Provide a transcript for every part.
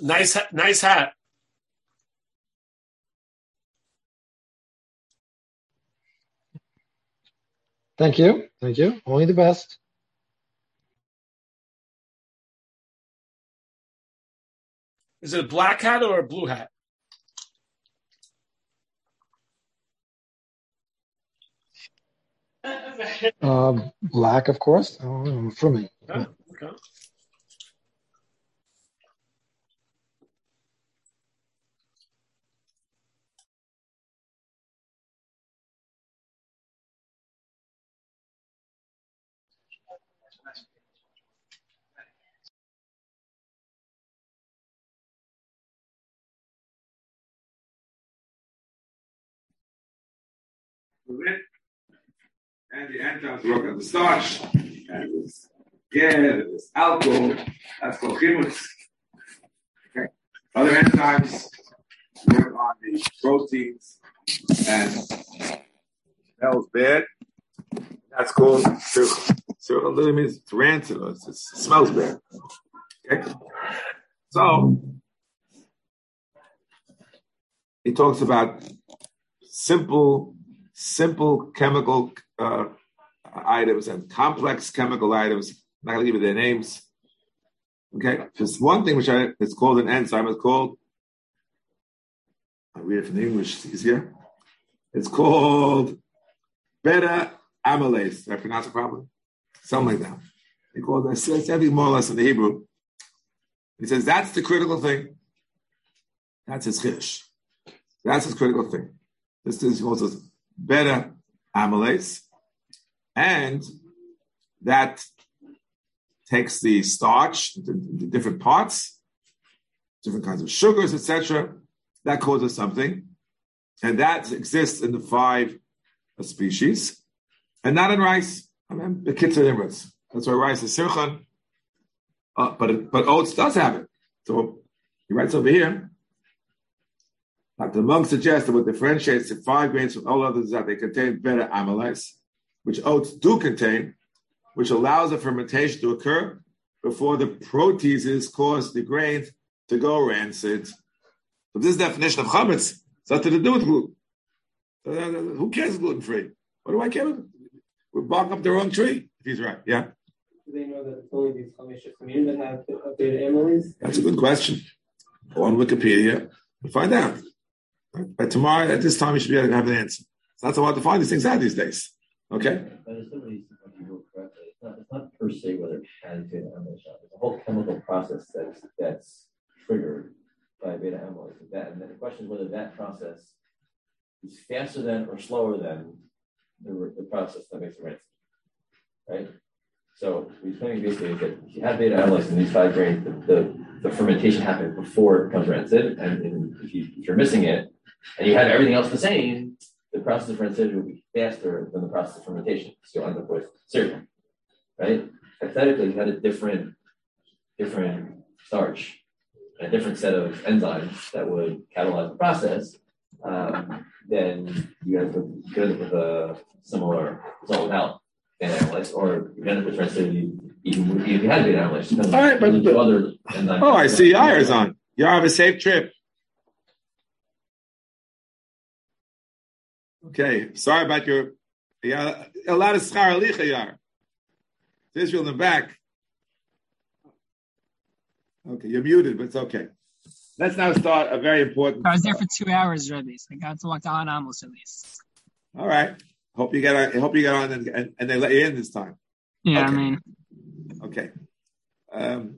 Nice hat. Thank you. Thank you. Only the best. Is it a black hat or a blue hat? Black, of course. Oh, for me. Okay. Okay. And the entrance broke at the starch, and it was alcohol, that's called chimus. Okay. Other enzymes work on the proteins and smells bad. That's called circle. Circle literally means tarantula, it smells bad. Okay. So he talks about simple chemical items and complex chemical items. I'm not going to give you their names. Okay, there's one thing which is called an enzyme. It's called, I'll read it from the English, it's easier. It's called beta amylase. Did I pronounce it properly? Something like that. They call it, it's everything more or less in the Hebrew. He says that's the critical thing. That's his chiddush. That's his critical thing. This is also beta amylase, and that takes the starch, the different parts, different kinds of sugars, etc. That causes something, and that exists in the 5 species, and not in rice. I mean, the kitzur imrus. That's why rice is sirchan, but oats does have it. So he writes over here. Like the monk suggests that what differentiates the 5 grains from all others is that they contain beta amylase, which oats do contain, which allows the fermentation to occur before the proteases cause the grains to go rancid. So this definition of chametz has nothing to do with gluten. Who cares gluten-free? What do I care? We're barking up the wrong tree, if he's right. Yeah? Do they know that only these chametz community that have beta amylase? That's a good question. Go on Wikipedia and find out. By tomorrow, at this time, you should be able to have an answer. It's not so hard to find these things out these days. Okay? But it's not per se whether it has beta amylase. It's a whole chemical process that's triggered by beta amylase. And then the question is whether that process is faster than or slower than the process that makes the rancid. Right? So we're saying basically that if you have beta amylase in these 5 grains, the fermentation happens before it becomes rancid. And if you're missing it, and you have everything else the same, the process of fermentation will be faster than the process of fermentation. So you'll end up with cereal, right? Hypothetically, you had a different starch and a different set of enzymes that would catalyze the process, then you end up with a similar result without beta amylase, or you end up with rancidity even if you had beta amylase. All right, but other enzymes. Oh, I see Yair is on. Yair, have a safe trip. Okay, sorry about your. Yeah, a lot of schar alicha yar. Israel in the back. Okay, you're muted, but it's okay. Let's now start a very important. I was there for 2 hours, Rebbe. So I got to walk to An Amos at least. All right. Hope you get on. and they let you in this time. Yeah, okay. I mean. Okay.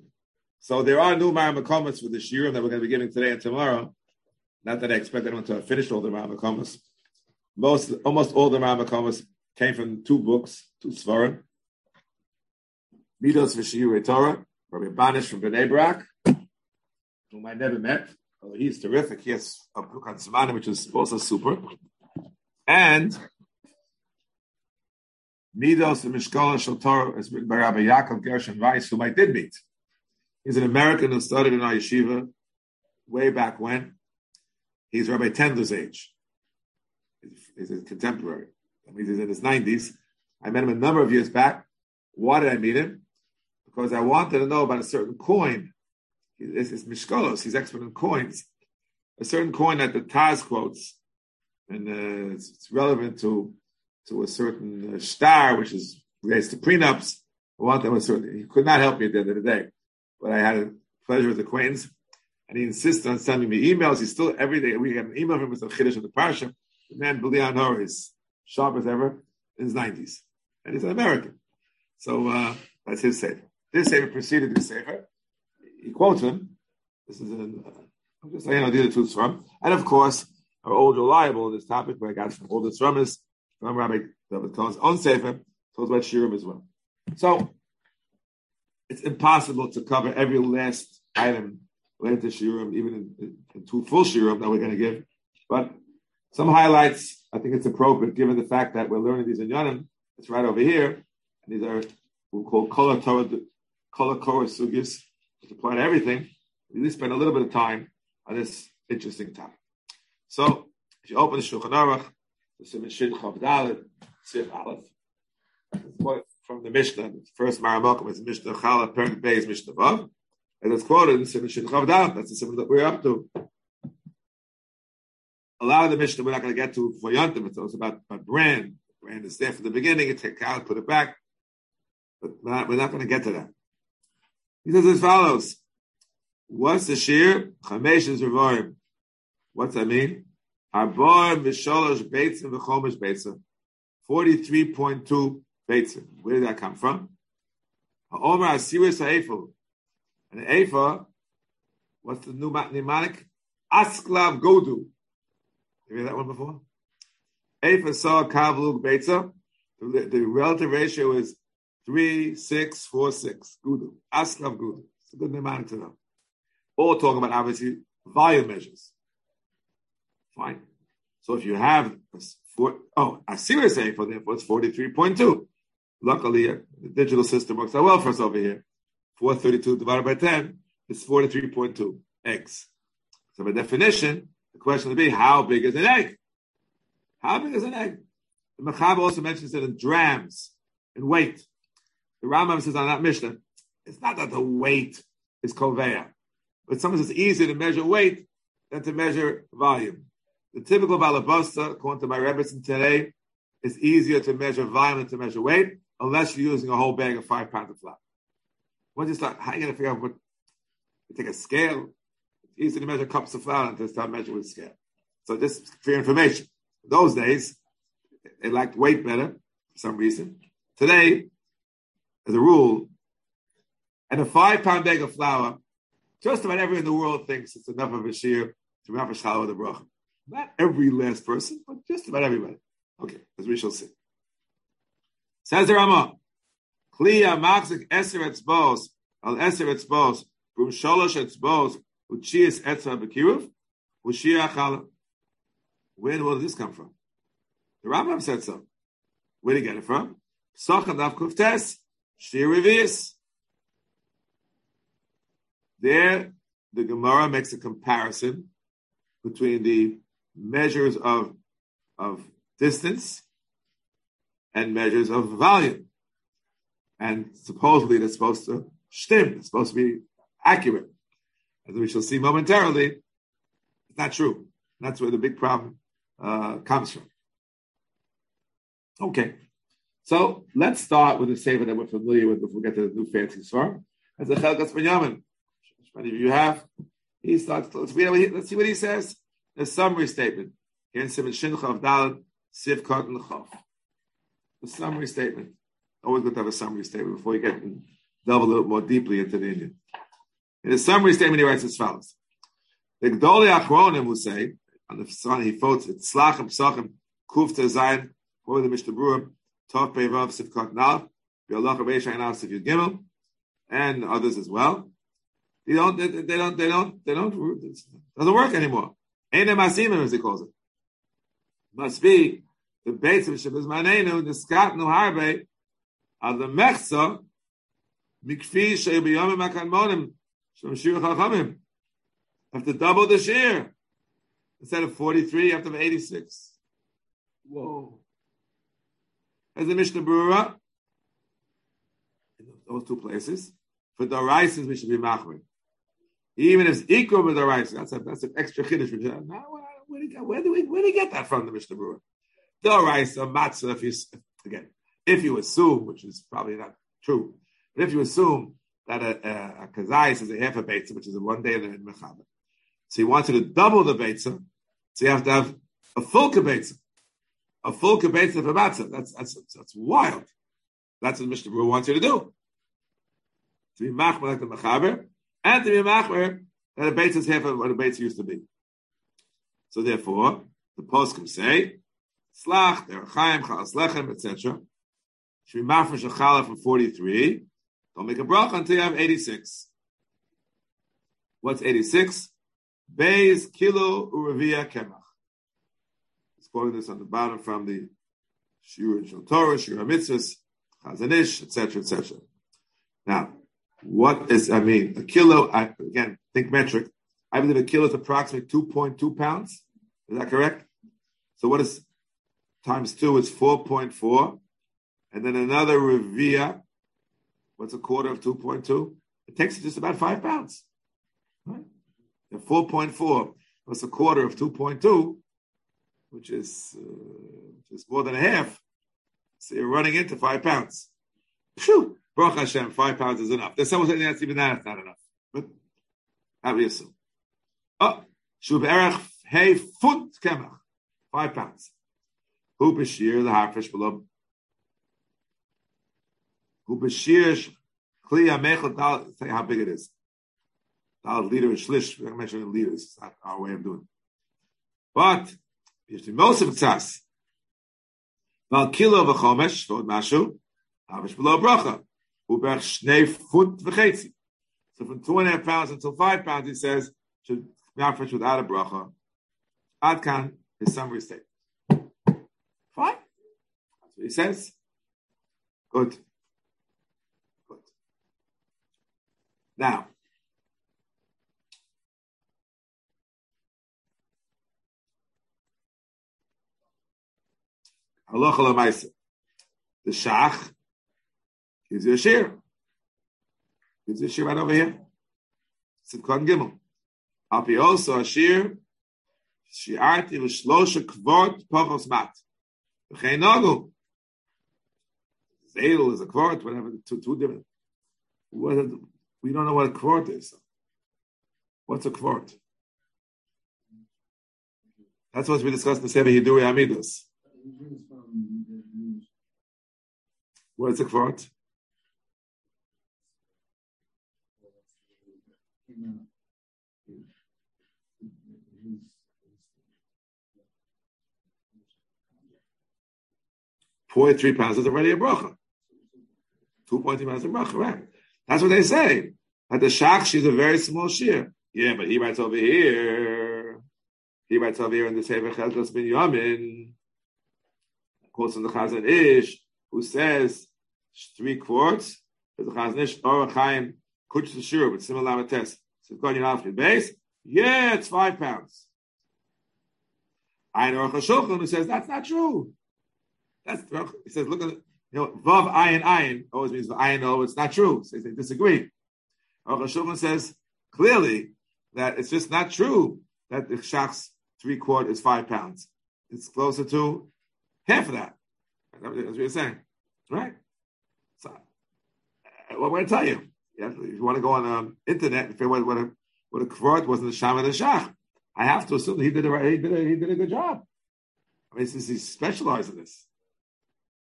So there are new Ma'amakomas for the Shiurim that we're going to be giving today and tomorrow. Not that I expect anyone to finish all the Ma'amakomas. Almost all the Rama comments came from 2 books, 2 Svarim. Midos V'Shiur Torah, Rabbi Banish from Bnei Brak, whom I never met. Oh, he's terrific. He has a book on Zmanim, which is also super. And Midos Mishkolos Torah is written by Rabbi Yaakov Gershon Rice, whom I did meet. He's an American who started in our yeshiva way back when. He's Rabbi Tendler's age. He's a contemporary. That means he's in his 90s. I met him a number of years back. Why did I meet him? Because I wanted to know about a certain coin It's Mishkolos, he's expert in coins. A certain coin that the Taz quotes, and it's relevant to a certain star, which is relates to prenups. He could not help me at the end of the day, but I had a pleasure with the acquaintance, and he insists on sending me emails. He's still every day. We have an email from him with the Chiddush of the Parsha. The man, Bilyan Hor, is sharp as ever in his 90s, and he's an American. So that's his sefer. This sefer preceded this sefer. He quotes him. This is an. I'm just saying, these are two tzram. And of course, our old reliable, this topic, where I got from all the tzramis, from Rabbi David Cohen's own sefer, talks about Shiurim as well. So, it's impossible to cover every last item related to Shiurim, even in two full Shiurim that we're going to give. But some highlights, I think it's appropriate, given the fact that we're learning these in Yonim. It's right over here. And these are what we call Kol HaKorah Sugis, which apply to everything. We at least spend a little bit of time on this interesting topic. So, if you open the Shulchan Aruch, the Siman Shit Chavdal, Sif Aleph, from the Mishnah, the first Maramokam is Mishnah Chala, Perk Beis, Mishnah Vav, and it's quoted in Siman Shit Chavdal. That's the Siman that we're up to. A lot of the Mishnah we're not going to get to for Yontim. It's also about brand. Brand is there from the beginning. You take out, put it back. But we're not going to get to that. He says as follows. What's the shear? Chameshes revoim. What's that mean? Arbor misholosh beitzim v'chomesh beitzim. 43.2 beitzim. Where did that come from? Ha'omer asiris ha'eifel. And the eifa, what's the new mnemonic? Asklav Godu. You heard that one before? Eifa saw kavlug beitzah. The relative ratio is 3.646. Gudu. Asklav Gudu. It's a good mnemonic to know. All talking about, obviously, volume measures. Fine. So if you have, a serious eifa, therefore it's 43.2. Luckily, the digital system works out well for us over here. 432 divided by 10 is 43.2 eggs. So by definition, the question would be, how big is an egg? How big is an egg? The Mechab also mentions it in drams, in weight. The Rambam says on that Mishnah, it's not that the weight is koveya. But sometimes it's easier to measure weight than to measure volume. The typical balabasta, according to my Rebbetzin today, is easier to measure volume than to measure weight, unless you're using a whole bag of 5 pounds of flour. Once you start, how are you going to figure out what? You take a scale. It's easier to measure cups of flour than to start measuring with a scale. So just for your information, those days, they liked weight better for some reason. Today, as a rule, and a 5 pound bag of flour, just about everyone in the world thinks it's enough of a shear to have a shalom with a bracha. Not every last person, but just about everybody. Okay, as we shall see. Says the Rama, Kliya Maxik Eser Etzbos, Al Eser Etzbos, Brum Sholosh Etzbos, Uchias Etzra Bekiruv, Ushia Chala. Where in the world did this come from? The Rambam said so. Where did he get it from? Sochad Avkuf Tes, Shir Revius. There, the Gemara makes a comparison between the measures of distance and measures of volume. And supposedly that's supposed to shtim, it's supposed to be accurate. As we shall see momentarily, it's not true. And that's where the big problem comes from. Okay, so let's start with a sefer that we're familiar with before we get to the new fancy swarm. That's the Chelkas Binyamin. Many of you have. He starts. Let's see what he says. The summary statement. Here in Siman Shin Chav Daled Sif Katan Chav. The summary statement. Always good to have a summary statement before you get and delve a little more deeply into the Indian. In the summary statement, he writes as follows: The Gdolei Achronim will say on the sun. He quotes it. Slachim Psachim Kufta Zayin. Over the Mishnah Berura. Tov Peivav Sif Katan Al. Bialach Reishayin Al Sif Yud Gimel, and others as well. It doesn't work anymore. Einem Asimim, as he calls it. Must be the base of Shemizmanenu, the Skatnu Harbe, of the Mechsa, Mikfi Shebiyomim Akanmonim, Shemshir Chachamim. You have to double the shear. Instead of 43, you have to have 86. Whoa. As the Mishnah Berura, in those two places, for the rices, we should be machmir. Even if it's ikra with the rice, that's an extra chiddush. Where do we get that from? The Mishnah Berura, the rice or matzah. If you assume, which is probably not true, but if you assume that a kazayis is a half a beitza, which is a 1 day in mechaba, so he wants you to double the beitza, so you have to have a full kibbeitza. A full kibbeitza for matzah. That's wild. That's what Mishnah Berura wants you to do. To be machmer like the mechaber, and to be machmer that a beitza is half of what a beitza used to be. So therefore, the poskim say, slach, derachayim, chalas lechem, etc. Should be machmer shachala from 43. Don't make a bracha until you have 86. What's 86? Beis kilo urevia kemach. He's quoting this on the bottom from the Shiurim Shul Torah, Shiurim Mitzvahs, Chazon Ish, etc., etc. Now, what does that mean? A kilo, again, think metric. I believe a kilo is approximately 2.2 pounds. Is that correct? So what is times 2 is 4.4. And then another revia. What's a quarter of 2.2? It takes just about 5 pounds. Right? 4.4 plus a quarter of 2.2, which is more than a half. So you're running into 5 pounds. Phew! Baruch Hashem, 5 pounds is enough. There's someone saying that's even that's not enough. But that we assume. Oh, Shub Erech Hey Foot Kemach, 5 pounds. Hu Bashir the Harfish below. Hu Bashir Kliya Mechel Dal. Say how big it is. Dal liter is shlish. We're not mentioning liters. It's not our way of doing it. But Yishti Mosef Tzas Val Kilo V'Chomesh Vod Mashu Havish Below Bracha. So from 2.5 pounds until 5 pounds, he says, should not finish without a bracha. Adkan, his summary statement. Fine. That's what he says. Good. Now, halacha l'maaseh. The Shach gives you a shear. Gives you a shear right over here. Sivkon Gimel. Api also a shear. Shi'arti l'shlosha kvot pochos mat. V'chein nogu. Zedel is a kvot, whatever, two different. We don't know what a kvot is. What's a kvot? That's what we discussed in the Sefer Hiduri Amidos. What's a kvot? $0.3 is already a bracha. 2.3 pounds of bracha, right? That's what they say. At the Shach, she's a very small shear. Yeah, but he writes over here in the Sefer Chesed bin Yamin, quotes from the Chazon Ish, who says 3 quarts. The Chazon Ish or Chaim Kutz the Shura with similar lavates. So going off the base, yeah, it's 5 pounds. I know a Shulchan who says that's not true. He says, look at vav ayin always means ayin. No, it's not true. So they disagree. Rav Shimon says clearly that it's just not true that the Shach's 3/4 is 5 pounds. It's closer to half of that. That's what you're saying, right? So what we're going to tell you, if you want to go on the internet and figure out what a kvart was in the Sham and the Shach, I have to assume that he did a good job. I mean, since he specialized in this.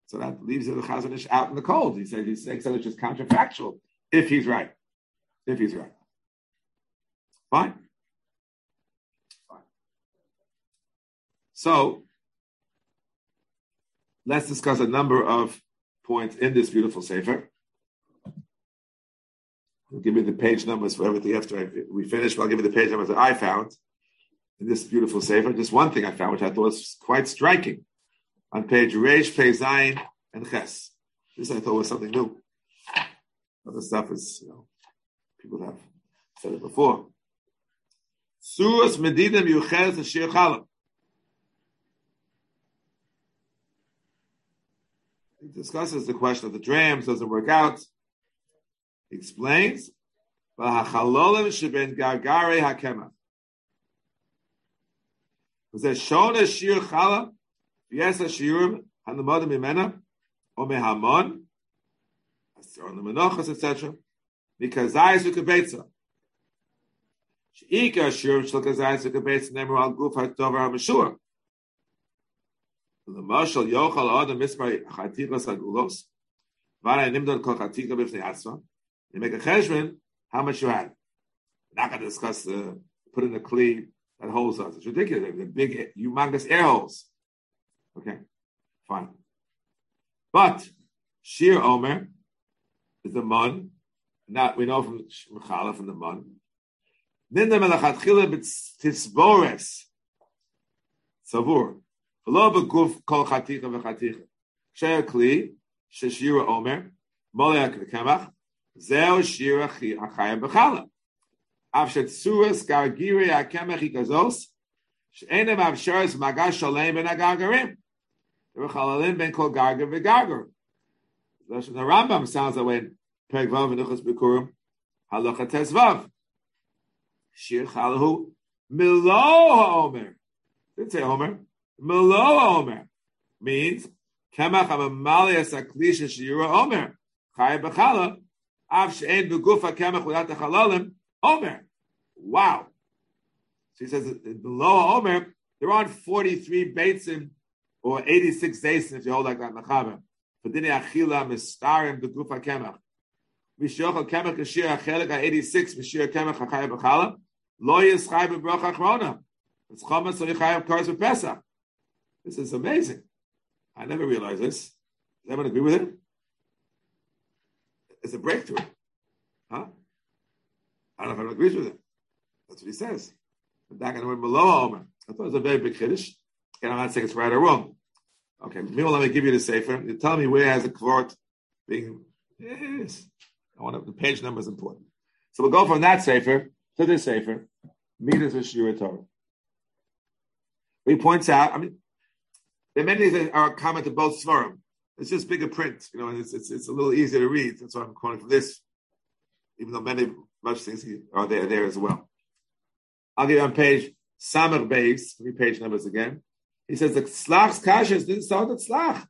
So that leaves the Chazon Ish out in the cold. He says it's just counterfactual if he's right. Fine. So let's discuss a number of points in this beautiful sefer. I'll give you the page numbers for everything after we finish, but I'll give you the page numbers that I found in this beautiful sefer. Just one thing I found, which I thought was quite striking. On page Reish, Pei Zayin, and Ches. This I thought was something new. Other stuff is, people have said it before. Suras Medidim Yuches Ashir Chalam. He discusses the question of the drams, doesn't work out. He explains You make a cheshman, how much you had. We're not going to discuss putting a cleat that holds us. It's ridiculous. The big, humongous air holes. Okay, fine. But Shir Omer is the mun. Now we know from Mechala from the mun. Ninda melachatchila b'tisbores savur v'lo beguf kol chaticha v'chaticha shei kli sheshira omer molek v'kemach. Zeo shira achayim b'chala. Avshet suras gargiri akemach ikazos she'enem avsharas magash shalem ben agargarim. They were chalalim ben kol gargar v'gargar. The Rambam sounds that way in Perek Vav Nuchas Bikurim Halacha Tezvav. Shir chalahu milo ha'omer. Didn't say Omer. Milo ha'omer means kemach ha'mamalias aklish shira omer chayim b'chala. Wow. So he says below Omer, there aren't 43 Beitzim or 86 Zaysim if you hold like that Machaber. But then Achila Mistarim the Gufa Kemach. Mishochal Kemach Shira Chelik 86 Mishira Kemach Chayim B'Chala. Lo Yischai B'Bracha Achrona. It's Chometz Chayim Kars B'Pesach. This is amazing. I never realized this. Does everyone agree with it? It's a breakthrough. Huh? I don't know if everyone agrees with it. That's what he says. I'm not going to win below Omer. I thought it was a very big Kiddush. And I'm not saying it's right or wrong. Okay, meanwhile, let me give you the Sefer. You tell me where has the Kvarot being. Yes. I want to, the page number is important. So we'll go from that Sefer to this Sefer. Midos V'Shiur Torah. He points out, I mean, there are many that are common to both Svarim. It's just bigger print, you know, and it's a little easier to read. That's why I'm quoting from this, even though much things are there as well. I'll give you on page Samar Beis, 3 page numbers again. He says the Slach's Kashas didn't start at Slach.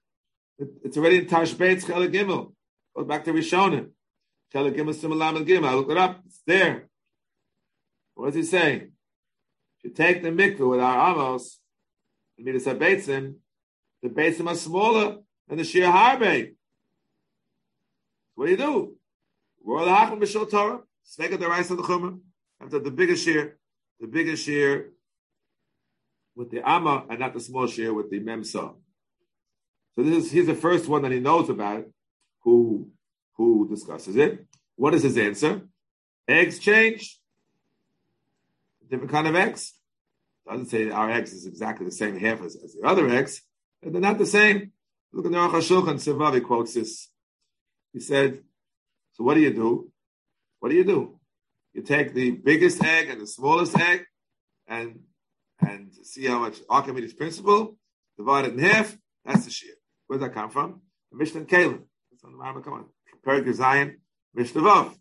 It's already in Tashbeitz Chelek Gimel. Go back to Rishonim. Chelek Gimel Simalam and Gimel. I look it up. It's there. What does he say? If you take the mikveh with our amos and meet us at Beitzim, the Beitzim are smaller. And the Shia Harbe. What do you do? Royal Hachman B'Shul Torah. Snake at the rice of the Chumah. After the bigger shear with the Amma and not the small shear with the Memsa. So he's the first one that he knows about who discusses it. What is his answer? Eggs change. Different kind of eggs. Doesn't say our eggs is exactly the same half as the other eggs. And they're not the same. Look at the Aruch HaShulchan, Sevavi quotes this. He said, so what do you do? What do? You take the biggest egg and the smallest egg and see how much Archimedes' principle, divide it in half, that's the shear. Where does that come from? The Mishnah and Caleb. That's on the Rama, come on. Perek Zion, Mishnah Vav.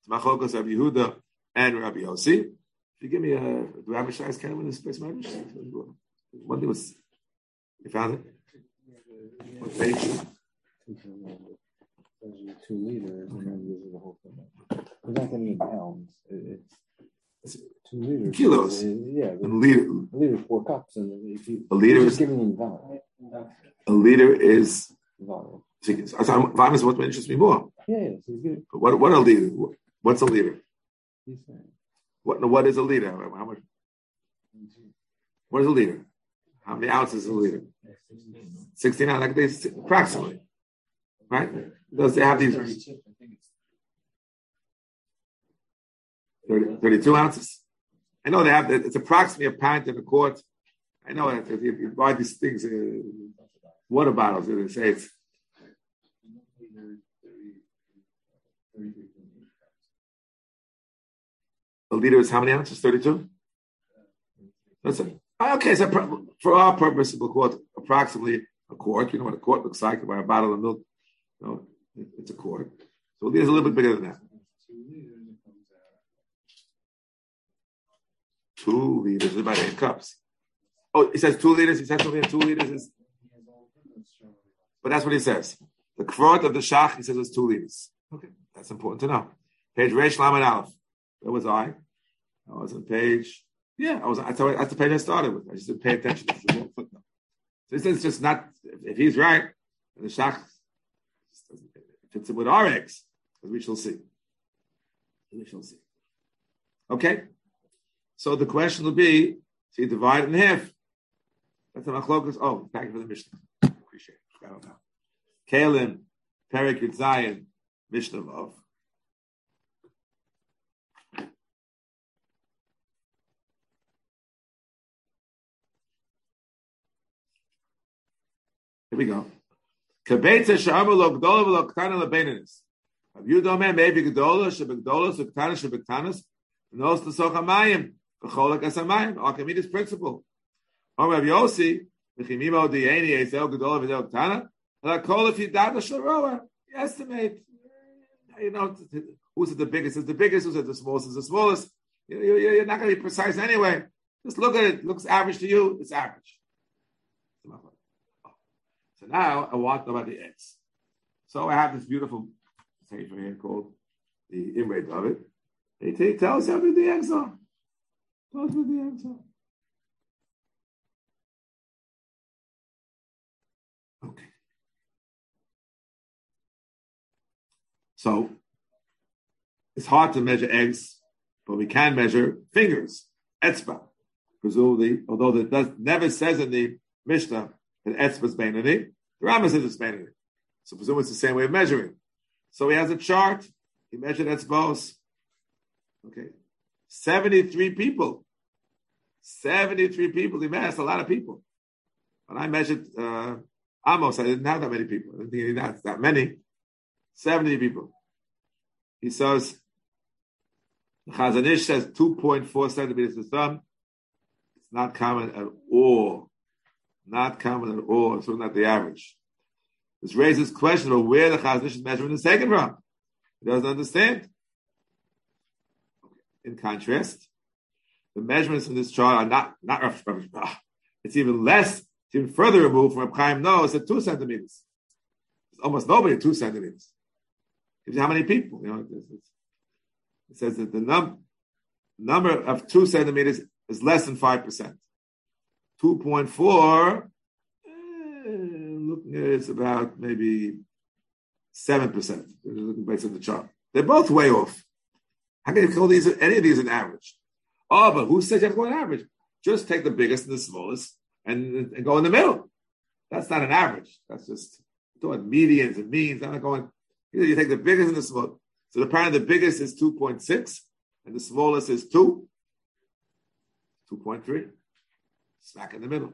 It's Machokos, Rabbi Yehuda, and Rabbi Yossi. If you give me a, do I have a Shai's Caleb in this place, Mamish? One thing was, you found it? What page? 2 liters, and then this is the whole thing. We're not going to need pounds. It's 2 liters. Kilos. Yeah. A liter. A liter is 4 cups. And if you, a liter is giving them volume. A liter is volume. Volume is what interests me more. Yeah. So what a liter? What's a liter? What is a liter? How much? What is a liter? How many ounces is a liter? 69, like this, approximately. Right? Does they have these? 32 ounces. I know they have that. It's approximately a pint and a quart. I know that if you buy these things, water bottles, they say it's. A liter is how many ounces? 32? Listen. Okay, so for our purpose, we'll quote approximately a quart. You know what a quart looks like. You buy a bottle of milk. No, it's a quart. So a liter is a little bit bigger than that. 2 liters. What about it in cups? Oh, it says 2 liters. It says over here 2 liters. But that's what it says. The kvot of the shach, he says, was 2 liters. Okay, that's important to know. Page Reish Lamed Aleph. Where was I? I was on page. Yeah, I was. That's the page I started with. I just didn't pay attention to the footnote. So this is just not. If he's right, the shach fits it with RX, as we shall see. Okay. So the question will be: so you divide it in half. That's an achlokas. Oh, thank you for the Mishnah. Appreciate it. I don't know. Kalim, Perik Yitzayin, Mishnah Vav. Here we go. Kabetza she'amar lo gdola v'lo k'tana l'beinanis. Rav Yehuda omer me'ei b'gdola she'b'gdola u'k'tana she'b'k'tanas v'nos t'soch hamayim v'cholek as hamayim. Archimedes' principle. Omer Rav Yossi v'chimimo d'yeni ezel gdola v'zel k'tana v'lakol if yidad l'sharoa. You estimate. You know, who's the biggest is the biggest, who's the smallest is the smallest. You're not going to be precise anyway. Just look at it. It looks average to you. It's average. So now I want to know about the eggs. So I have this beautiful page right here called the Imre David. It tells you how big the eggs are. Okay. So it's hard to measure eggs, but we can measure fingers, etzba. Presumably, although it never says in the Mishnah that etzba is beinani, the Rama says it's beinani. So presumably it's the same way of measuring. So he has a chart. He measured etzbos. Okay. 73 people. 73 people. He measured a lot of people. When I measured Amos, I didn't have that many people. I didn't think he had that many. 70 people. He says, the Chazon Ish says 2.4 centimeters to thumb. It's not common at all. Not common at all, so not the average. This raises question of where the Chazon Ish measurement is taken from. He doesn't understand. In contrast, the measurements in this chart are not rough. It's even less, it's even further removed from Reb Chaim Noah's at 2 centimeters. There's almost nobody at 2 centimeters. Gives you how many people. You know, it says that the number of 2 centimeters is less than 5%. 2.4, looking at it's about maybe 7%. Looking based on the chart, they're both way off. How can you call these any of these an average? Oh, but who says you have to go an average? Just take the biggest and the smallest and go in the middle. That's not an average. That's just doing medians and means. I'm not going. Either you take the biggest and the smallest. So apparently the biggest is 2.6 and the smallest is 2.3. Smack in the middle.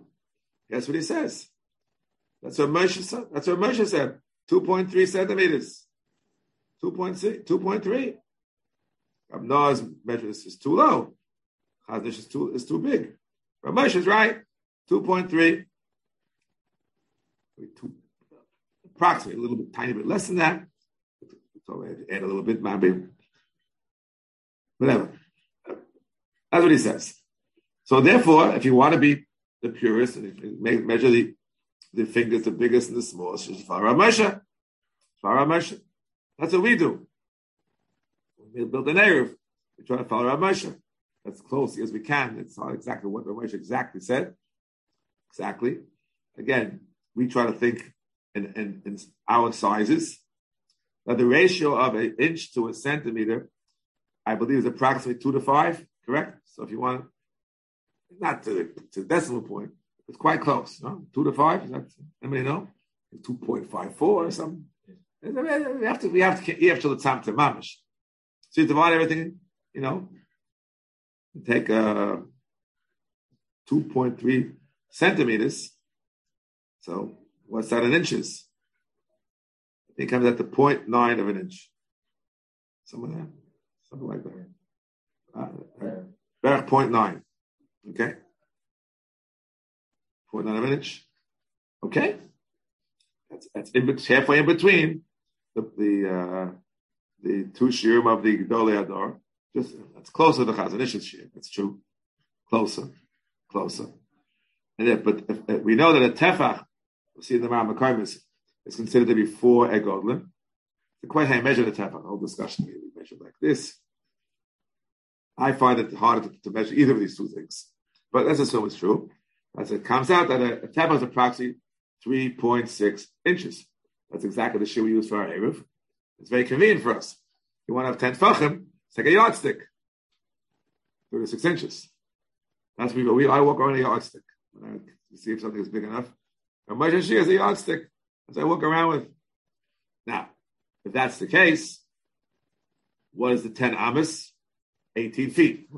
That's what he says. That's what Moshe said. 2.3 centimeters. 2.6, 2.3. Rav Noah's measurement is too low. Chazon Ish is too big. Rav Moshe is right. 2.3. Approximately a little bit, tiny bit less than that. So add a little bit, maybe. Whatever. That's what he says. So therefore, if you want to be the purist and measure the fingers, the biggest and the smallest, it's Rav Moshe. That's what we do. We build an Erev. We try to follow Rav Moshe as closely as we can. It's not exactly what Rav Moshe exactly said. Exactly. Again, we try to think in our sizes. Now, the ratio of an inch to a centimeter, I believe, is approximately 2 to 5. Correct. So if you want. Not to the decimal point. It's quite close. No? 2 to 5. Is that, anybody know? 2.54 or something. Yeah. We have to the time to mamish. So you divide everything. You know, you take 2.3 centimeters. So what's that in inches? It comes at the 0.9 of an inch. Something like that. About 0.9. Okay. 0.9 of an inch. Okay. That's halfway in between the two shiurim of the Gdolei Ador. Just that's closer to the Chazon Ish's shiur. That's true. Closer. And then, but if we know that a tefach, we'll see in the Rambam Kaimis, is considered to be 4 egg odlim. The quite how measure the tefach, the whole discussion here, we measure like this. I find it harder to measure either of these two things. But let's assume it's true. As it comes out that a tefach is approximately 3.6 inches. That's exactly the shoe we use for our Erev. It's very convenient for us. You want to have 10 tefachim, it's like a yardstick. 36 inches. That's what I walk around a yardstick. When I see if something is big enough. And Moshe Shia is a yardstick. That's what I walk around with. Now, if that's the case, what is the 10 amas? 18 feet.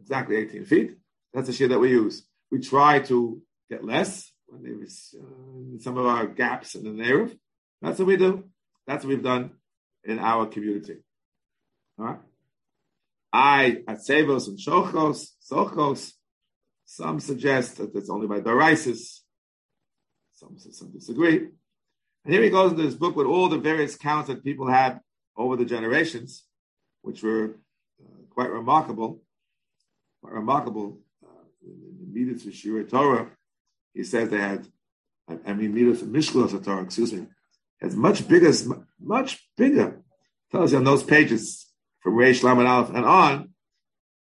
Exactly 18 feet. That's the shear that we use. We try to get less when there is some of our gaps in the Erev. That's what we do. That's what we've done in our community. All right? I, Atzevos and Sochos, some suggest that it's only by Doraisis. Some disagree. And here he goes into this book with all the various counts that people had over the generations, which were quite remarkable. In Midos V'Shiur Torah, he says they had, Midos Mishkolos Torah, has much bigger. Tells you on those pages from Reish Lamed Aleph and on,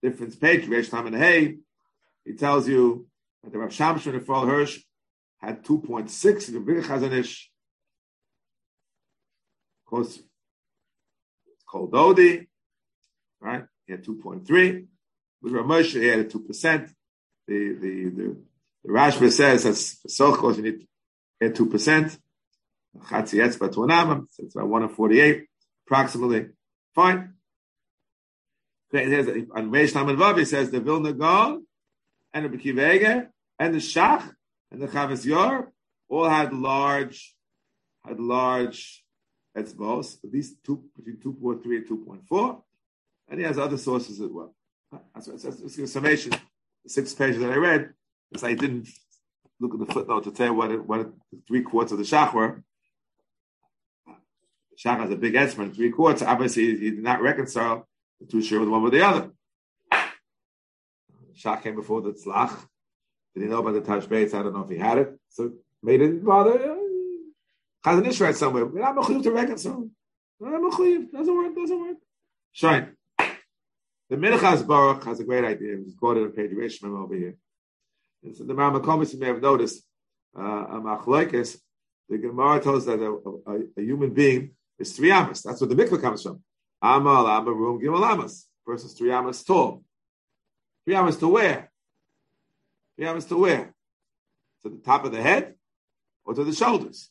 different page, Reish Lamed Hey, he tells you that the Rav Shamshon and Frol Hirsch had 2.6, the bigger Chazon Ish. Of course, it's called Dodi, right? He had 2.3. With Rav Moshe, he had a 2%. The Rashbam says that for Sochos, you need to get 2%. Chatzi Etzba to an Amam, so it's about 1 in 48, approximately. Fine. On Reish Lamed Vav, he says the Vilna Gaon and the B'Kiva Eger and the Shach and the Chavis Yor all had large etzbos, at least between 2.3 and 2.4. And he has other sources as well. That's a summation. The 6th page that I read, because I didn't look at the footnote to tell you what 3/4 of the Shach were. Shach has a big etzman, 3/4. Obviously, he did not reconcile the two shir with one with the other. Shach came before the tzlach. Did he know about the Tashbeitz? I don't know if he had it. So made it bother. Chazon Ish writes somewhere. We're not mechuyev to reconcile. We're not mechuyev. Doesn't work. Shine. The Minchas Baruch has a great idea. It was quoted on page Rishman over here. And so the Maamakomis, you may have noticed, Amachloikis, the Gemara tells that a human being is 3 amas. That's where the mikvah comes from. Amal, Amarum, Gimel Amas. Versus 3 amas tall. 3 amas to where? 3 amas to where? To the top of the head or to the shoulders?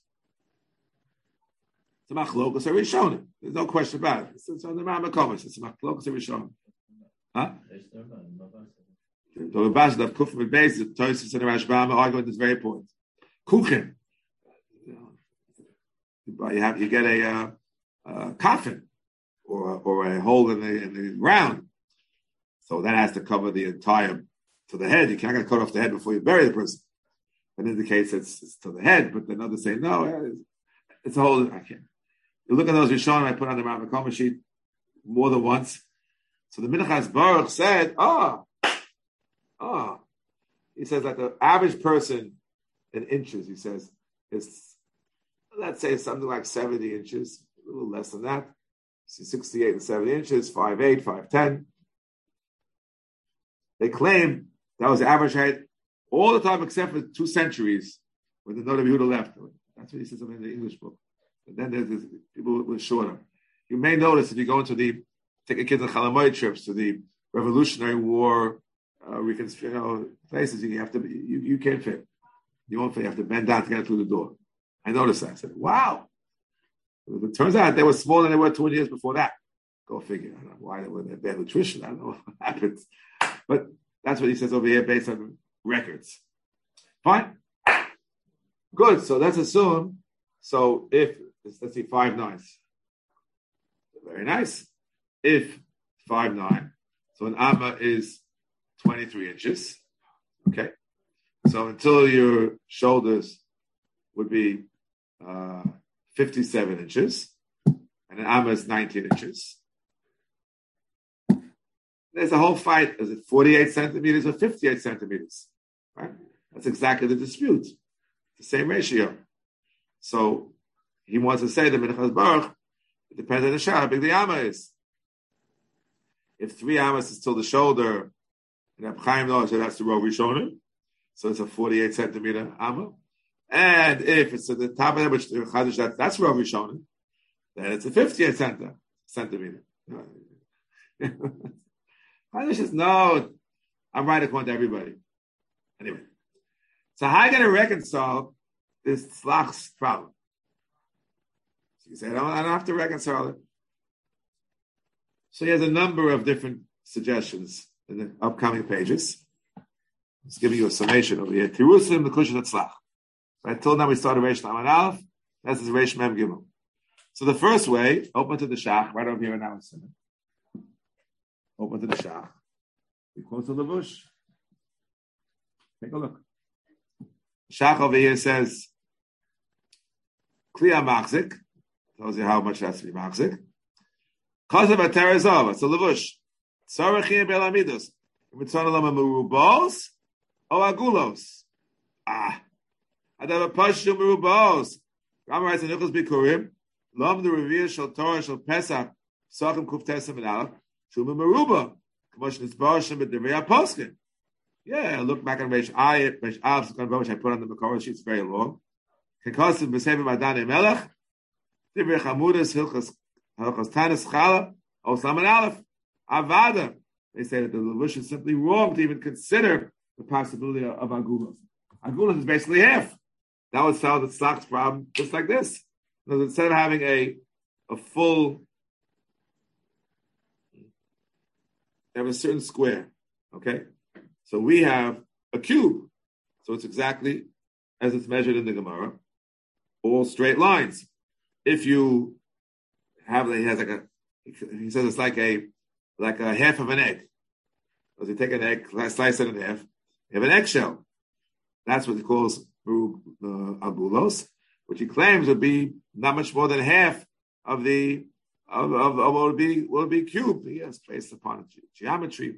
It's a machlokas Rishonim. There's no question about it. It's on the Maamakomis. It's a machlokas Rishonim. Huh? The Rabash of Kufim and Beis, the Tosfos and the Rashbam are arguing this very point. Kuchen. You get a coffin or a hole in the ground. So that has to cover the entire to the head. You can't get cut off the head before you bury the person. That indicates it's to the head, but then others say no. It's a whole. I can't. You look at those Rishonim I put on the Rambam Koma sheet more than once. So the Minchas Baruch said, he says that the average person in inches, he says, is, let's say something like 70 inches, a little less than that. See, 68 and 70 inches, 5'8", 5'10". They claim that was the average height all the time except for 2 centuries when the Noda Yehuda left. That's what he says in the English book. And then there's people were shorter. You may notice if you go into the take a kids on Chalamoy trips to the Revolutionary War places. You have to you can't fit. You won't fit. You have to bend down to get through the door. I noticed that. I said, "Wow!" It turns out they were smaller than they were 20 years before that. Go figure. I don't know why they were bad nutrition. I don't know what happened, but that's what he says over here based on records. Fine, good. So let's assume. So if let's see 5'9", very nice. If 5'9", so an amma is 23 inches, okay? So until your shoulders would be 57 inches, and an amma is 19 inches. There's a whole fight. Is it 48 centimeters or 58 centimeters? Right? That's exactly the dispute. It's the same ratio. So he wants to say that Minchas Baruch, it depends on the shah, how big the yama is. If 3 amas is till the shoulder, and Abchaim knows that that's the row Rishonim, so it's a 48 centimeter amma. And if it's at the top of it, which that's Rav Rishonim, then it's a 58 centimeter. Chazon Ish, no, I'm right according to everybody. Anyway, so how are you going to reconcile this tzlach's problem? So you say, I don't have to reconcile it. So he has a number of different suggestions in the upcoming pages. I'm just giving you a summation over here. Tirusim, the Kushan Tzlach. Right, till now we started Reish Laman Aleph. That's his Reish Mem Gimel. So the first way, open to the Shach, right over here now in Siman. Open to the Shach. We close the Levush. Take a look. Shach over here says, Kliya Machzik. Tells you how much that's to be Machzik. Kazav HaTerazov. It's a Levush. Tzorachim Belamidos. Mitzonalama Merubos. O Agulos. Ah. Adava Pashu Merubos. Rama writes in Nicholas Bikurim. Lom the Revere Shal Torah Shal Pesach. Sachim Kuftesim and Aleph. Shumim Meruba. Commotion is Barshim but Deveya Poskin. Yeah, look back on Reish Ayat, Reish Alps, which I put on the Makara sheet, it's very long. Kekasim Besevim Adane Melech. Deveya Hamudas Hilchas Tanis Chalab. Oslam and Aleph. Avada. They say that the Levush is simply wrong to even consider the possibility of Agulos. Agulos is basically half. That would solve the Tzlach's problem just like this. Because instead of having a full, they have a certain square. Okay? So we have a cube. So it's exactly as it's measured in the Gemara. All straight lines. If you have, he says it's like a half of an egg. Because you take an egg, slice it in half, you have an eggshell. That's what he calls agulos, which he claims would be not much more than half of the of what would be cube. He has based upon geometry.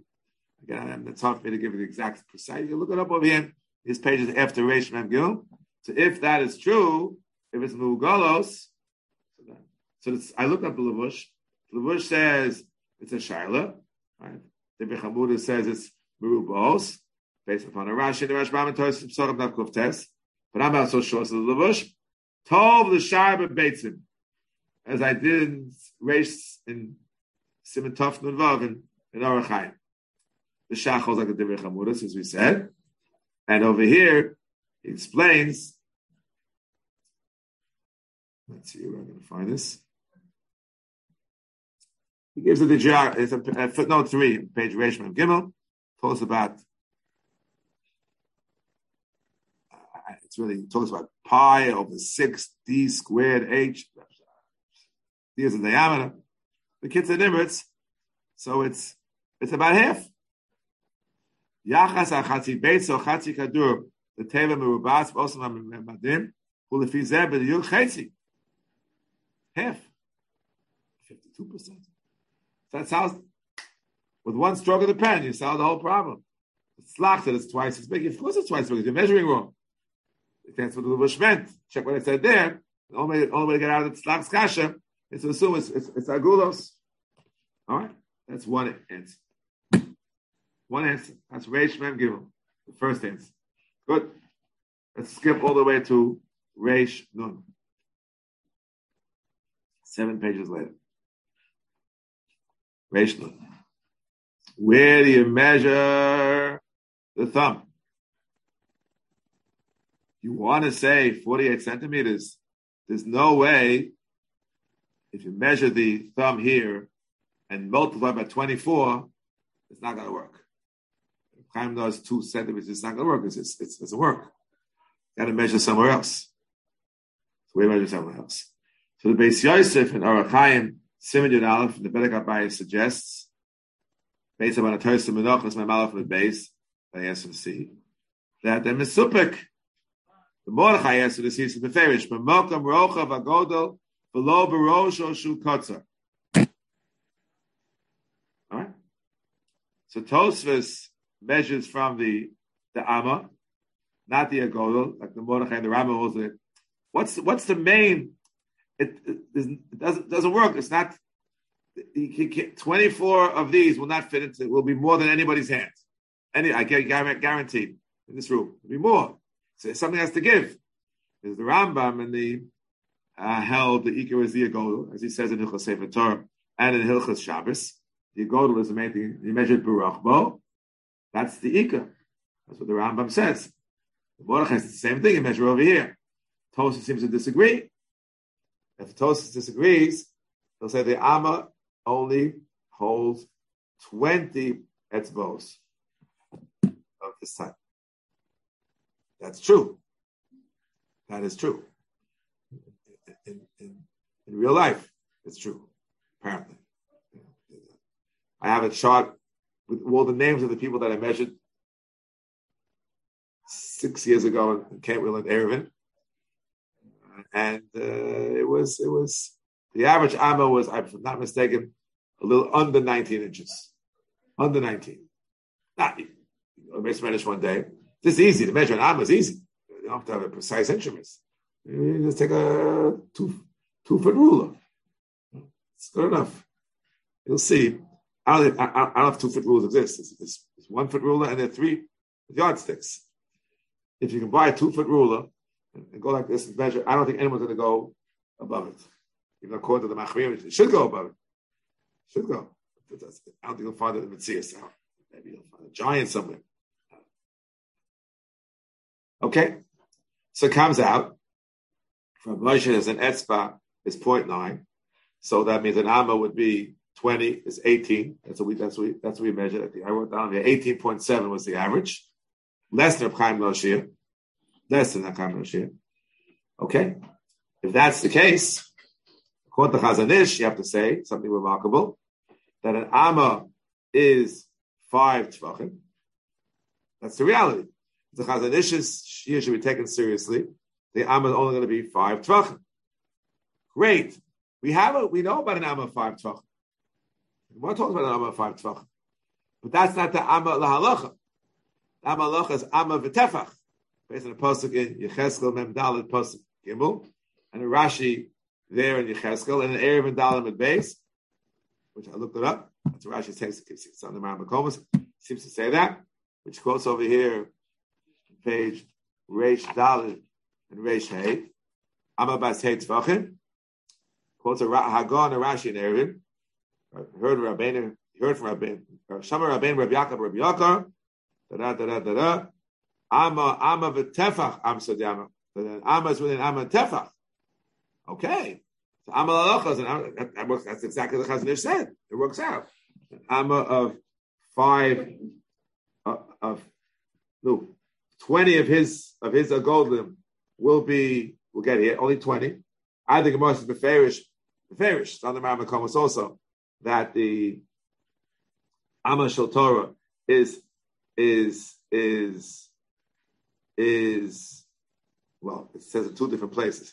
Again, it's hard for me to give you the exact precise. You look it up over here. His page is after Reish Mem Gimel. So if that is true, if it's mugolos, so I looked up the Levush. The Levush says it's a shaila, right? The Bechamuda says it's merubos, based upon a Rashi, the Rashbam, and Tosfos, sort of Navkov test. But I'm not so sure. So the Levush, Tov l'shar b'beitzim, as I did in Reish in Siman Tov Nun Vav in Aruch Chaim. The Shach holds like the Bechamuda, as we said, and over here he explains. Let's see where I'm going to find this. He gives it it's a footnote 3, page Reish Mem Gimel, talks about pi over 6 d squared h. D is the diameter. The kids are nimrits, so it's about half. Yachas achatzi beitz or chatzi kadur the teva merubas also madim ulefizeh b'diyuk chetzi half 52%. That's how, with one stroke of the pen, you solve the whole problem. It's locked that it's twice as big. Of course it's twice as big. You're measuring wrong. That's what the Levush meant. Check what I said there. The only way to get out of the Tzlach's kasha is to assume it's agulos. All right? That's one answer. That's Reish Mem Gimel. The first answer. Good. Let's skip all the way to Reish Nun. 7 pages later. Reish Nun. Where do you measure the thumb? You want to say 48 centimeters. There's no way, if you measure the thumb here and multiply by 24, it's not going to work. If Chaim does 2 centimeters, it's not going to work. It doesn't work. Got to measure somewhere else. So we measure somewhere else. So the Beis Yosef and Aruch Chaim, Siman Yud Aleph, and the Bnei Brak suggests, based on a Tosfos Menachos Ma'alef from the base, by SMC, that the Mesupik. The Mordechai answered this, he said, the Ferish, B'mokam rocha v'godol, below b'rosh or shu kotzer. All right? So Tosfos measures from the Amma, not the Agodol, like the Mordechai and the Rama holds it. What's the main? It doesn't work. It's not. He can't, 24 of these will not fit into. Will be more than anybody's hands. I guarantee in this room will be more. So something has to give. There's the Rambam and the held the Iker is the Agodol, as he says in Hilchos Sefer Torah and in Hilchos Shabbos. The Agodol is the main thing. You measured Baruch Bo. That's the Iker. That's what the Rambam says. The Mordechai is the same thing. You measure over here. Tosfos seems to disagree. If Tosfos disagrees, he'll say the Amma only holds 20 etzbos of this type. That's true. That is true. In real life, it's true, apparently. I have a chart with all the names of the people that I measured 6 years ago in Cantwell and Erevin. And it was the average amma was, if I'm not mistaken, a little under 19 inches. Under 19. Not measure one day. This is easy to measure. An amma is easy. You don't have to have a precise instrument. You just take a two-foot ruler. It's good enough. You'll see. I don't know if two-foot rulers exist. It's one-foot ruler and there are three yardsticks. If you can buy a two-foot ruler and go like this and measure, I don't think anyone's going to go above it. Even according to the Machmir, it should go above it. It should go. I don't think you'll find it in Metzias. Maybe you'll find a giant somewhere. Okay. So it comes out from Moshe as an etzba is 0.9. So that means an amma would be 20 is 18. That's what we measured. I wrote down here 18.7 was the average. Less than Chaim Loshir. Okay? If that's the case, according to Chazon Ish, you have to say something remarkable, that an Amma is 5 Tvachim. That's the reality. The Chazon Ish's Shir should be taken seriously. The Amma is only going to be 5 Tvachim. Great. We know about an Amma of 5 Tvachim. We're talking about an Amma of 5 Tvachim. But that's not the Amma Lahalacha. Amma Locha is Amma V'Tefach, based on a pasuk in Yecheskel Memdalet pasuk Gimel, and a Rashi there in Yecheskel, and an Erev Memdalet Medbeis, which I looked it up. That's what Rashi says. It's on the Rambam Komas. Seems to say that, which quotes over here, page Reish Dalet and Reish Hey, Amma Bas Hey Tvachim. Quotes a Hagon, a Rashi and Erev. Heard from Rabbeinu, Shama Rabbeinu, Rabbi Yaakov. Da-da-da-da-da-da. Amma v'tefach amsadiyama. Amma is within Amma tefach. Okay. So Amma l'alocha, that's exactly what Chazon Ish said. It works out. Amma of 20 of his agodim will get here, only 20. I think Gemara is beferish, it's on the Rambam Komas also, that the Amma Shel Torah is it says in two different places.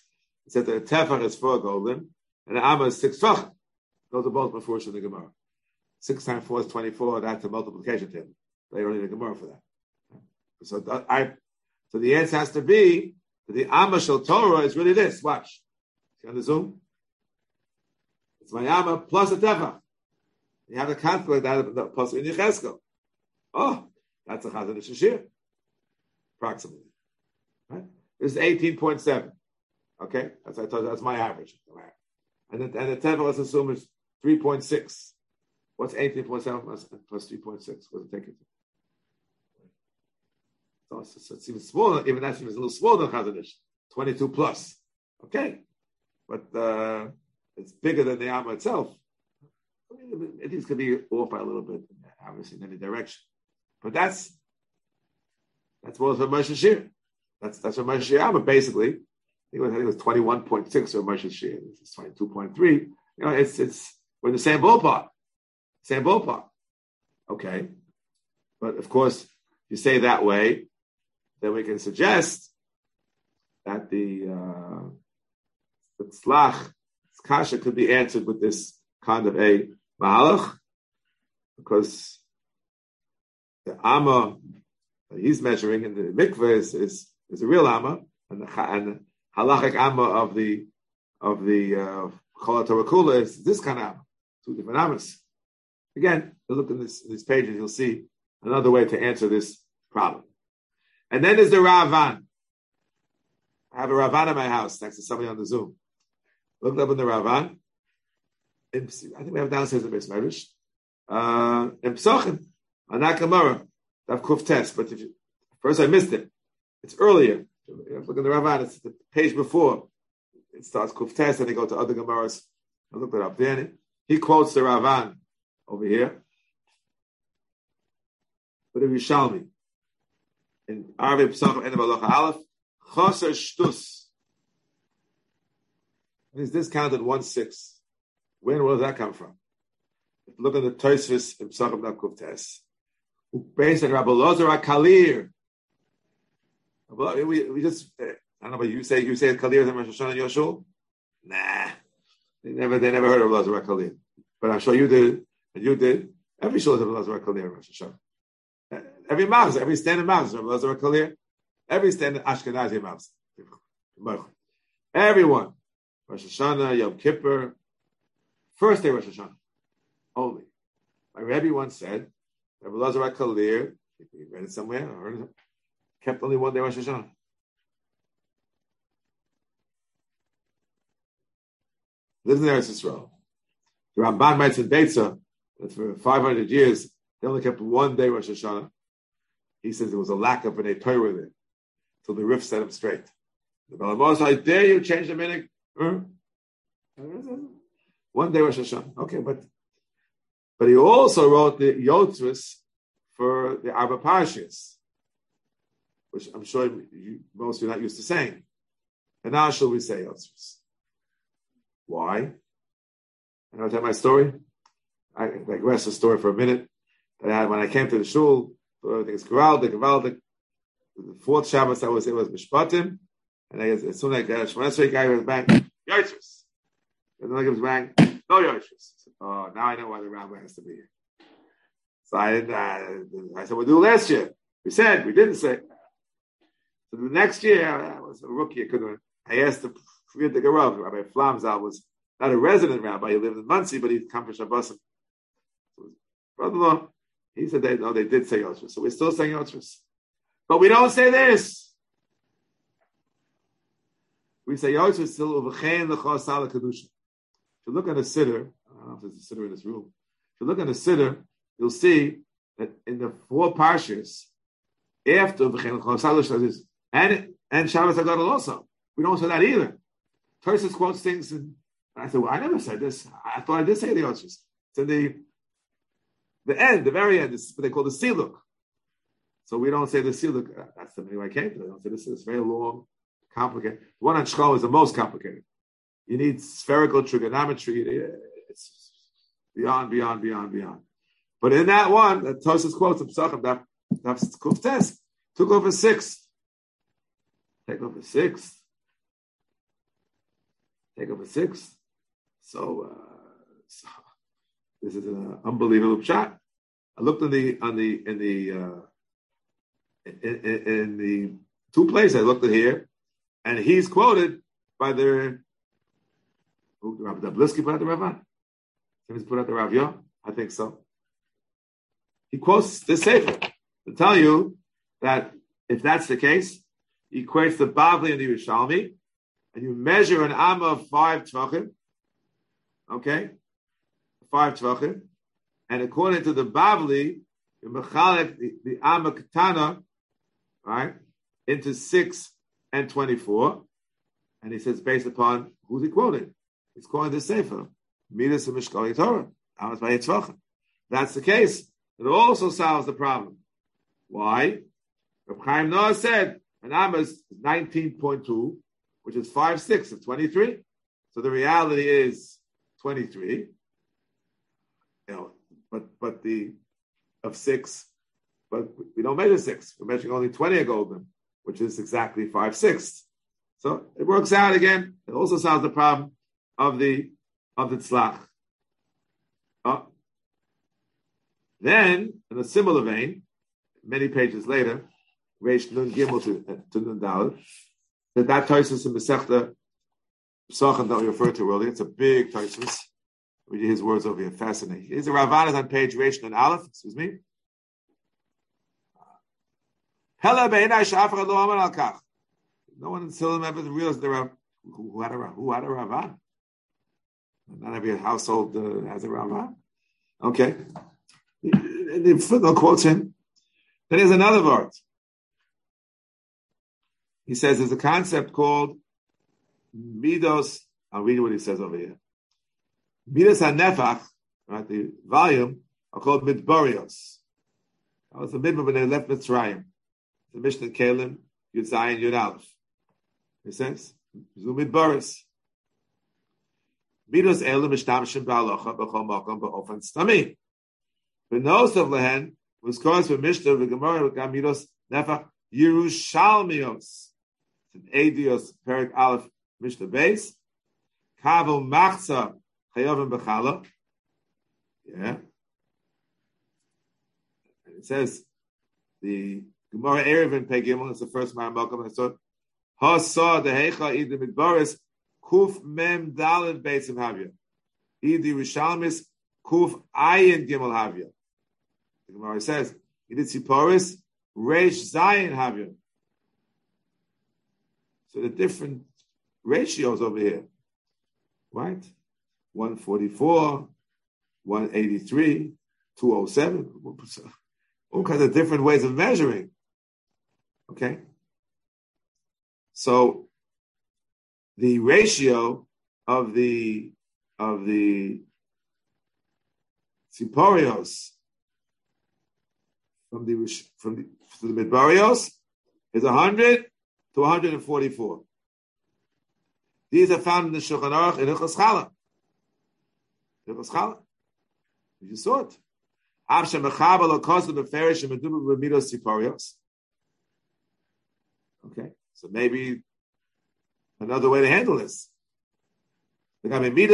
It says that a tefach is 4 golden and an amma is 6 tefach. Those are both before in the Gemara. 6 times 4 is 24. That's a multiplication table. They don't need a Gemara for that. So the answer has to be that the amma shel Torah is really this. Watch. See on the Zoom. It's my amma plus a tefach. You have to calculate that plus in Yecheskel. Oh. That's a Chazon Ish Shir, approximately. Right? This is 18.7. Okay, that's I told you. That's my average. Right. And the temple, let's assume is 3.6. What's 18.7 plus 3.6? What's it taking? So it's even smaller. Even that seems a little smaller than Chazon Ish. 22 plus. Okay, but it's bigger than the Amma itself. I mean, it is going to be off by a little bit, obviously in any direction. But that's what was Moshe Shir. That's what Moshe Shir. Amma basically, I think it was 21.6 for Moshe Shir. It's 22.3. It's we're in the same ballpark. Okay, but of course, if you say that way, then we can suggest that the tzlach kasha could be answered with this kind of a mahalach, because the Amma he's measuring in the mikveh is a real Amma, and the halachic Amma of the Kol HaKorah Sugis is this kind of Amma. Two different Ammas. Again, look in this page and you'll see another way to answer this problem. And then there's the Ra'avan. I have a Ra'avan in my house next to somebody on the Zoom. Looked up in the Ra'avan. I think we have downstairs in the Beis Medrash. In Psochim, on Nakamura, Dav Kuf Tes. But first I missed it. It's earlier. Look in the Ra'avan. It's the page before. It starts Kuf Tes, and they go to other Gemaras. I looked it up there. He quotes the Ra'avan over here. But if you shall me, in Arvei Pesachim, end of Alocha Aleph, Choser Shtus. It is discounted 1/6. When will that come from? Look at the Tosfos in Pesachim Nakuf Tes. Based on Rabbi Elazar HaKalir. We just, I don't know, but you say Kalir and Rosh Hashanah and Yoshul? Nah. They never heard of Elazar HaKalir. But I'm sure you did, and you did. Every shul is of Elazar HaKalir and Rosh Hashanah. Every mavz, every standard mavz, Elazar HaKalir, every standard Ashkenazi mavz. Everyone, Rosh Hashanah, Yom Kippur, first day Rosh Hashanah, only. My Rebbe once said, Rabbi Elazar HaKalir, you read it somewhere, I heard it, kept only one day Rosh Hashanah. Lives in Eretz Yisrael. The Ramban writes in Beitza that for 500 years, they only kept one day Rosh Hashanah. He says there was a lack of an Torah there. So the Rif set him straight. The Balamor said, I dare you change the minute. One day Rosh Hashanah. Okay, but he also wrote the Yotzris for the Arba Parshas, which I'm sure most of you are not used to saying. And now shall we say Yotzris? Why? And I'll tell my story. I digress the story for a minute. When I came to the shul, everything is Geraldic. The fourth Shabbos it was Mishpatim, and as soon as I got a Shemona Esrei guy, was bang, Yotzris. And then I was bang, no Yotzris. Oh, now I know why the Rambam has to be here. So I said, we'll do last year. We didn't say. So the next year, I was a rookie. I asked the Gerav, Rabbi Flamzal was not a resident rabbi. He lived in Muncie, but he'd come from Shabbosim. So brother-in-law. He said, they did say Yotzris. So we're still saying Yotzris. But we don't say this. We say Yotzris still Uvechein L'chor Sala Kedusha. If you look on the Siddur, I don't know if there's a Siddur in this room. If you look on the Siddur, you'll see that in the four Parshas, after Uvechein L'chor Sala Kedusha, and Shabbos HaGadol also. We don't say that either. Tosfos quotes things, and I said, well, I never said this. I thought I did say the Yotzris. It's in the end, the very end, is what they call the siluk. So we don't say the siluk. That's the way I came to it. I don't say this. It's very long, complicated. The one on Shchol is the most complicated. You need spherical trigonometry. It's beyond. But in that one, the Tosfos quotes of Pesachim, that Kuf Tes took over sixth. Take over sixth. So this is an unbelievable shot. I looked in the two places. I looked at here, and he's quoted by the Rabbi Dablisky put out the Ravan. He put out the Rav Yom. I think so. He quotes this sefer to tell you that if that's the case, he equates the Bavli and the Yerushalmi, and you measure an amma of 5 tvachim. Okay. 5 tvachim, and according to the Bavli, the Mechalek, the Amma Ketana, right, into 6 and 24, and he says based upon who's he quoting? He's quoting the Sefer, Midos V'Shiur Torah, Amos by Yitzvachim. That's the case. It also solves the problem. Why? Reb Chaim Noah said an Amma is 19.2, which is 5/6 of 23. So the reality is 23. You know, but the of 6, but we don't measure 6. We're measuring only 20 of golden, which is exactly 5/6. So it works out again. It also solves the problem of the tzlach. Then, in a similar vein, many pages later, Reish Nun Gimel to Nun Daled, that Tosfos in Masechta Pesachim that we referred to earlier, it's a big Tosfos. We did his words over here, fascinating. Here's the Ra'avan on page Reish Nun Aleph, excuse me. No one in Silim ever realized the Rav. Who had a Ra'avan? Not every household has a Ra'avan. Okay. The footnote quotes him. Then there's another word. He says there's a concept called Midos. I'll read what he says over here. Midos HaNefach, right, the volume, are called Midborios. That was the Midbar when they left Mitzrayim. The Mishnah Kalim, Yud Zayin, Yud Aleph. Makes sense? Midboris. Midos Elim Mishtamshim Ba'alocha B'chol Mokom Ba'ofan Stami. But Nos of Lehen was caused for Mishnah V'Gemara V'Gam Midos Nefach Yerushalmios. It's an Adios Perik Aleph Mishnah Beis. Kavul Machza Chayovim B'Chala. Yeah. And it says the Gemara Erevin Pegimel is the first Maramokum. I saw Ha Saw the Hecha Id Midbaris Kuf Mem Dalid Beisim Havya Id Yerushalmis Kuf Ayin Gimel Havya. The Gemara says Id Tziporis Reish Zayin Havya. So the different ratios over here, right? 144, 183, 207. All kinds of different ways of measuring. Okay? So the ratio of the Tziporios from the Midbarios is 100 to 144. These are found in the Shulchan Aruch in Hilchos Challah. Hilchos Challah. You saw it. Okay, so maybe another way to handle this. According to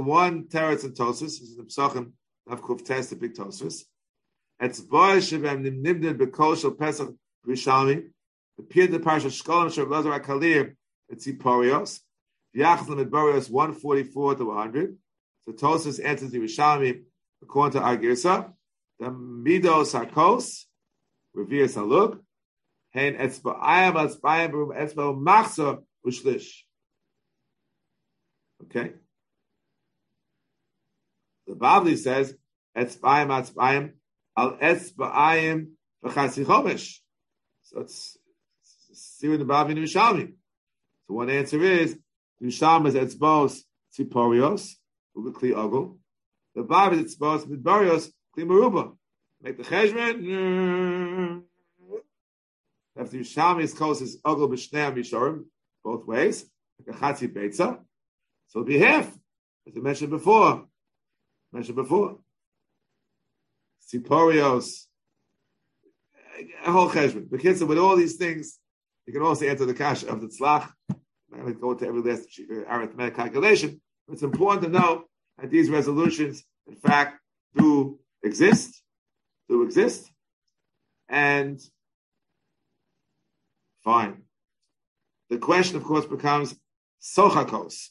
one teretz and Tosfos, this is the Pesachim of Kuf Tes, the big Tosfos. Appeared in the Parsha Shkolim of Elazar HaKalir at Tziporios. Yachas Midbarios 144 to 100. So Tosfos answers the Rishonim according to our Girsa. The Midos Harkos, Revere Saluk, Hein Etzba'ayim Etzba'ayim Etzba'ayim Machsa Ushlish. Okay. The Bavli says Etzba'ayim Etzba'ayim Al Etzba'ayim V'chasi Chomesh. So it's Siri the Bavli and Rishonim. So one answer is Risham is etzbos tziporios ubekli ogul. The Bab is etzbos midbarios kli meruba. Make the cheshbon. After Risham is close is ogul b'shnei mishorim both ways. Like a chatzi beitza, so it'll be half, as I mentioned before. Tziporios, a whole cheshbon. But kids, with all these things, you can also answer the kasha of the tzlach. I'm going to go to every last arithmetic calculation. It's important to know that these resolutions, in fact, do exist. And fine. The question, of course, becomes sochakos.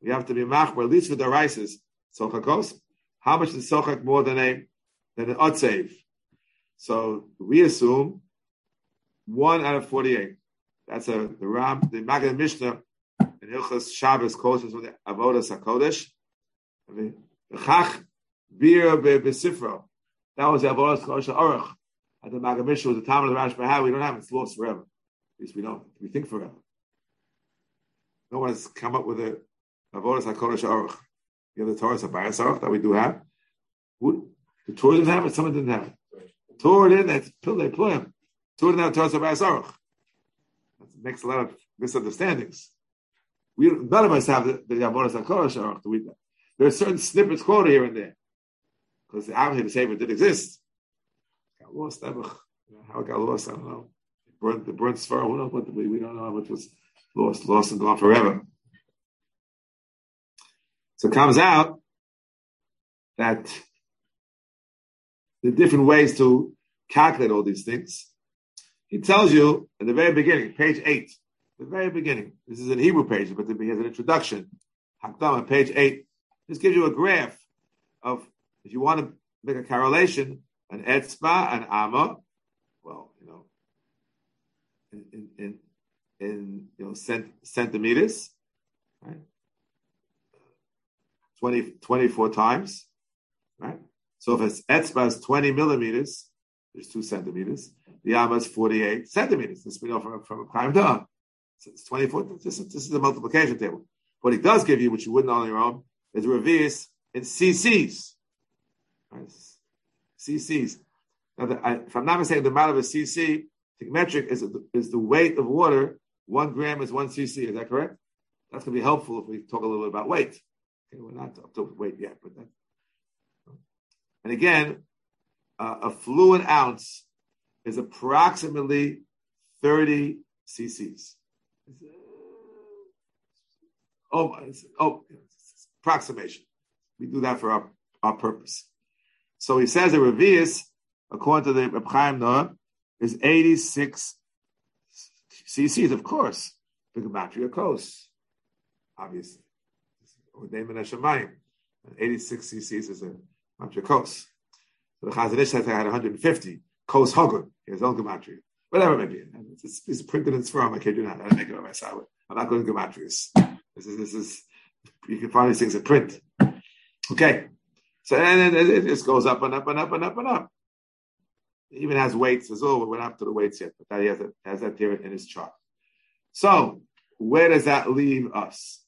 We have to be machmer, at least for the rices, sochakos. How much is sochak more than an otsev? So we assume 1 out of 48. That's the Ram, the Magad Mishnah, and Hilchos Shabbos quotes from the Avodas HaKodesh. The Chach Bira B'Sifro. That was the Avodas HaKodesh Aruch. At the Magad Mishnah was the Talmud of the Rashbam. We don't have it. It's lost forever. At least we don't. We think forever. No one has come up with the Avodas HaKodesh Aruch. The other Torahs of Baris Aruch that we do have. The Torah didn't have it. Someone didn't have it. Torah didn't. That's Pillay Ployim. Torah didn't have the Torahs of Baris Aruch. Makes a lot of misunderstandings. None of us have the Avodas HaKodesh Aruch to read that. There are certain snippets quoted here and there because obviously the saver did exist. It got lost. How it got lost, I don't know. The burnt svar. Who knows? We don't know how much was lost and gone forever. So it comes out that the different ways to calculate all these things. He tells you at the very beginning, page 8, the very beginning. This is an Hebrew page, but he has an introduction. Hakdama, page 8. This gives you a graph of, if you want to make a correlation, an etzba, an amma, well, you know, centimeters, right? 24 times, right? So if it's etzba is 20 millimeters, there's 2 centimeters. The amma is 48 centimeters. This we know from a prime down. So it's 24. This is the multiplication table. What he does give you, which you wouldn't know on your own, is reverse in cc's. Right? Cc's. Now, if I'm not mistaken, the amount of a cc, metric is the weight of water. 1 gram is 1 cc. Is that correct? That's going to be helpful if we talk a little bit about weight. Okay, we're not up to weight yet, but that. And again, a fluid ounce is approximately 30 cc's. It's approximation. We do that for our purpose. So he says the revius, according to the Reb Chaim Noah, is 86 cc's, of course. The gematria kos, obviously. 86 cc's is a gematria kos. So the Chazon Ish says I had 150 kos hogun, his own gematria. Whatever it may be. It's printed in Sfarim. I can't do that. I make it on my side. I'm not going to gematrias. This is you can find these things in print. Okay. So and it just goes up and up and up and up and up. It even has weights as well. We went up to the weights yet, but he has that here in his chart. So where does that leave us?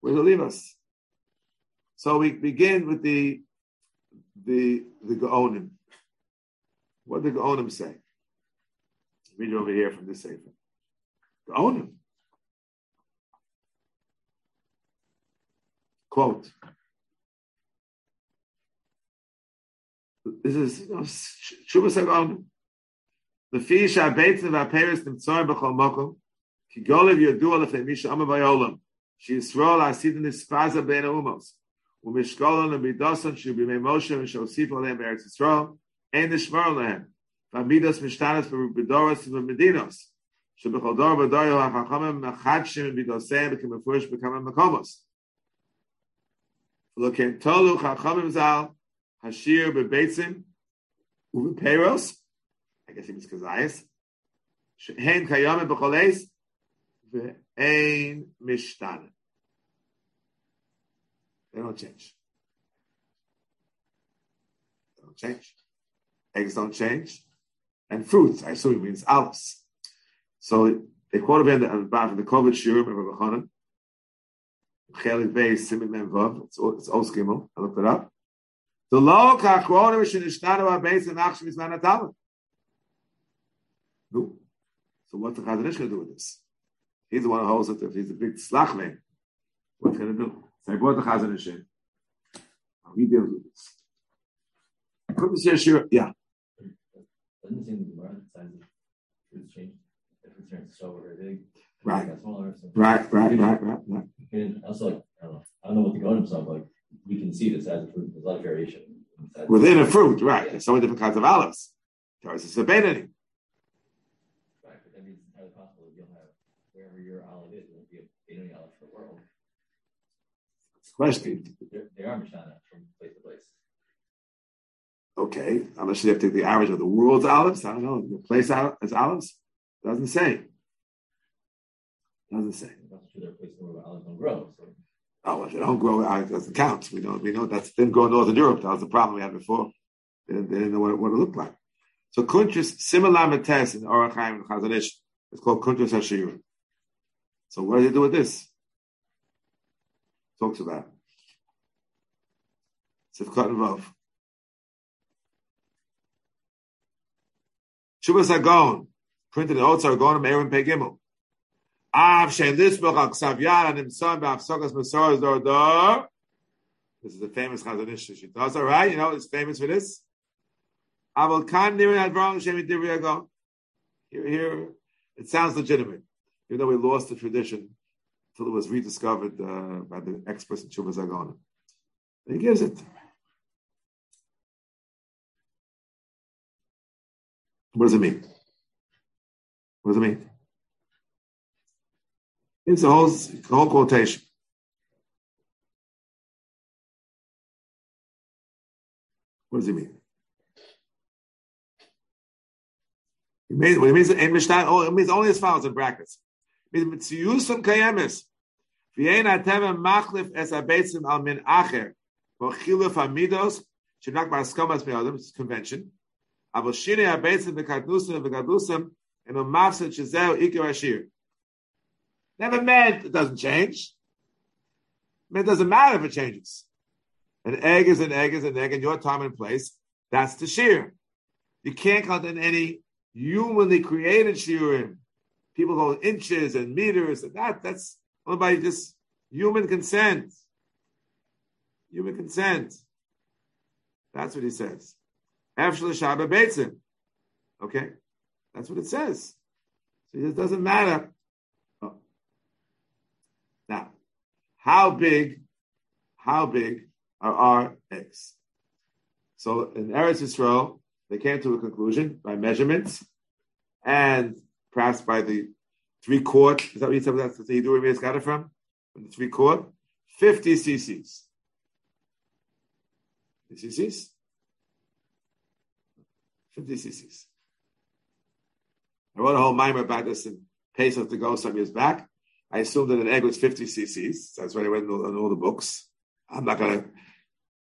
Where does it leave us? So we begin with the Gaonim. What did the Gaonim say? Read it over here from this sefer. Gaonim. Quote. This is Shubas Gaonim. Lefi shabeitz v'aperes nimtzorim b'chol makom ki golev yodua lefnei misha amar bayolam sheyisrael hasidin nispaza bein ha'umos u'mishkolon u'midoson shebimei Moshe v'sho'osif aleim b'Eretz Yisrael ein nishmar lehem v'amidos mishtanos v'bedoros v'medinos sheb'chol dor v'dor ha'chachamim machadshim v'midoseim v'kemefurish b'kama makomos v'lokein tolu chachamim zal hashir b'beitzim u'v'peros. I guess it means kazayis. She'en kayame b'choleis ve'ein mishtana. They don't change. They don't change. Eggs don't change. And fruits, I assume it means olives. So they quote him about the Kovet Shiurim of Rabbi Chanan. Chelik Beis Simin Mem Vav. It's Oz Gimel. I looked it up. The Lo Kachronim Shenishtanu Abeis and Achshim Yisman Atalim. No. So what's the Chazon Ish going to do with this? He's the one who holds it. If he's a big slach man, what's he going to do? So I brought the Chazon Ish in. How he deals with this? Yeah. Doesn't seem to be more size of food change. If it turns so very big, right. And also, like, I don't know what the gonads are like. We can see the size of fruit. There's a lot of variation within a fruit, right? Yeah. There's so many different kinds of olives. There is a sabanity. Question. They are Mishana from place to place. Okay. Unless you have to take the average of the world's olives. I don't know. The place as olives? Doesn't say. Doesn't say. That's true. There are places where olives don't grow. So. Oh, if they don't grow, it doesn't count. We know that didn't grow in Northern Europe. That was the problem we had before. They didn't know what it looked like. So Kuntres, similar Mates in Orach Haim and Chazon Ish, it's called Kuntres HaShiur. So what does it do with this? Talks about Sivkot and Rav. Shubas Hagon, printed in Oats Hagon, Merim Pegimel. Av Shein Lisbach Aksav Yad Nimtzan B'Afsakas Mesoras Dor Dor. This is the famous Chazon Ish. She does all right. You know it's famous for this. Avol Kan Nirin Advarim Shem Yidivri Hagon. Here, it sounds legitimate, even though we lost the tradition. Until it was rediscovered by the experts in Shuvah Zagonim. He gives it. What does it mean? What does it mean? It's a whole quotation. What does it mean? It means, well, it means only as follows in brackets. It means mitziyusum kayemis. V'yein atevem machlif es ha-beitzim al min acher. V'chiluf ha-midos. Shenak ba'askomas me'odem. It's convention. Avoshinei ha-beitzim v'kadnusim v'kadnusim. And u'mafset shezeu ikir hashir. Never meant it doesn't change. It doesn't matter if it changes. An egg is an egg is an egg in your time and place. That's the shiur. You can't count on any humanly created shiurim. People go inches and meters and that's only by just human consent. Human consent. That's what he says. Okay? That's what it says. So it doesn't matter. Oh. Now, how big are eggs? So in Eretz Yisrael, they came to a conclusion by measurements and perhaps by the 3/4. Is that what you said? That's the Yiddurim it's got it from? From the 3/4? 50 cc's. 50 cc's? 50 cc's. I wrote a whole mimer about this in Pesach to go some years back. I assumed that an egg was 50 cc's. That's what I read in all the books. I'm not going to...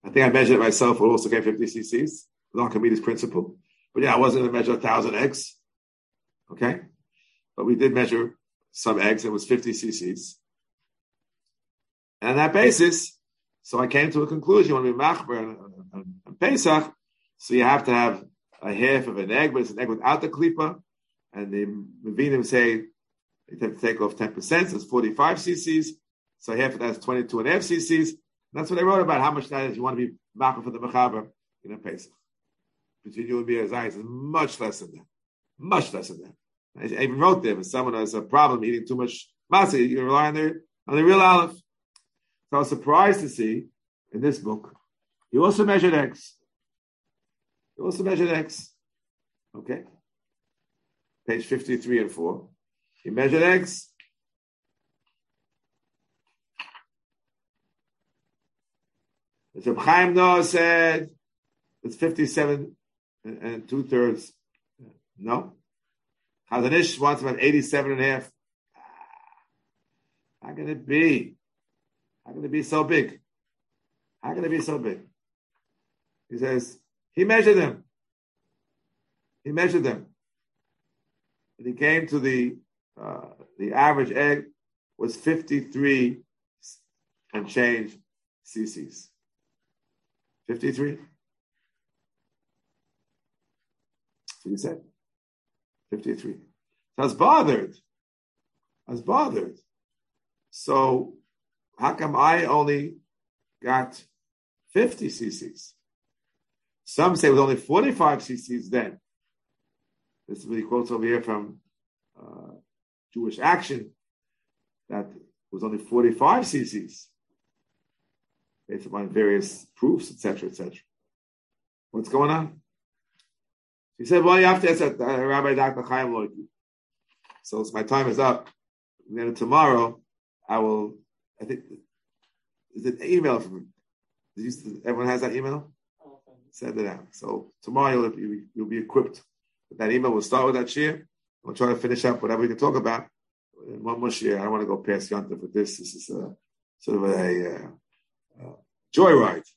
I think I measured it myself. It also came 50 cc's. Archimedes' principle. But yeah, I wasn't going to measure 1,000 eggs. Okay? But we did measure some eggs. It was 50 cc's. And on that basis, so I came to a conclusion when we machber and Pesach, so you have to have a half of an egg, but it's an egg without the klipa. And the Mevinim say they have to take off 10%, so it's 45 cc's. So half of that's 22.5 cc's. And that's what I wrote about, how much that is you want to be machber for the mechaber in Pesach. Between you and me as I, is much less than that. Much less than that. I even wrote there, if someone has a problem eating too much matzah, you can rely on the real aleph. So I was surprised to see in this book, he also measured eggs. He also measured eggs. Okay? Page 53 and 4. He measured eggs. As Reb Chaim Noah said, it's 57 and 2/3. No. Chazon Ish wants about 87.5. How can it be? How can it be so big? How can it be so big? He says, he measured them. He measured them. And he came to the average egg was 53 and change cc's. 53. He said, 53. So I was bothered. So how come I only got 50 cc's? Some say it was only 45 cc's then. This is the quotes over here from Jewish Action, that it was only 45 cc's, based upon various proofs, etc., etc. What's going on? He said, well, you have to ask Rabbi Dr. Chaim Loiki. So my time is up. And then tomorrow, I think, there's an email from him. Everyone has that email? Send it out. So tomorrow you'll be equipped with that email. We'll start with that shiur. We'll try to finish up whatever we can talk about. And one more shiur. I don't want to go past Yom Tov with this. This is sort of a joyride.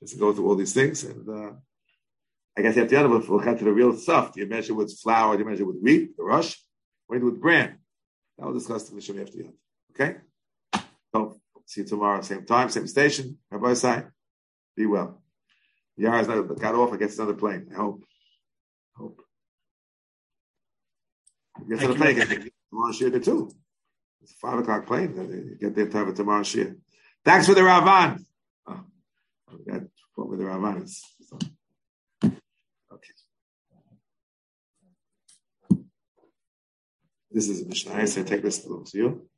Just to go through all these things and... I guess at the end of it, we'll get to the real stuff. Do you measure with flour? Do you measure with wheat, the rush? Or do you do with bran? That will discuss the mission after the end. Okay? So, see you tomorrow, same time, same station. Rabbi Sai, be well. Yara's not got off. I guess it's another plane. I hope. I guess another plane. Tomorrow's year, too. It's a 5:00 plane. You get there to have it tomorrow's year. Thanks for the Ra'avan. Oh, I got what the Ra'avan is. So. This is a Mishnah. I say take this to you.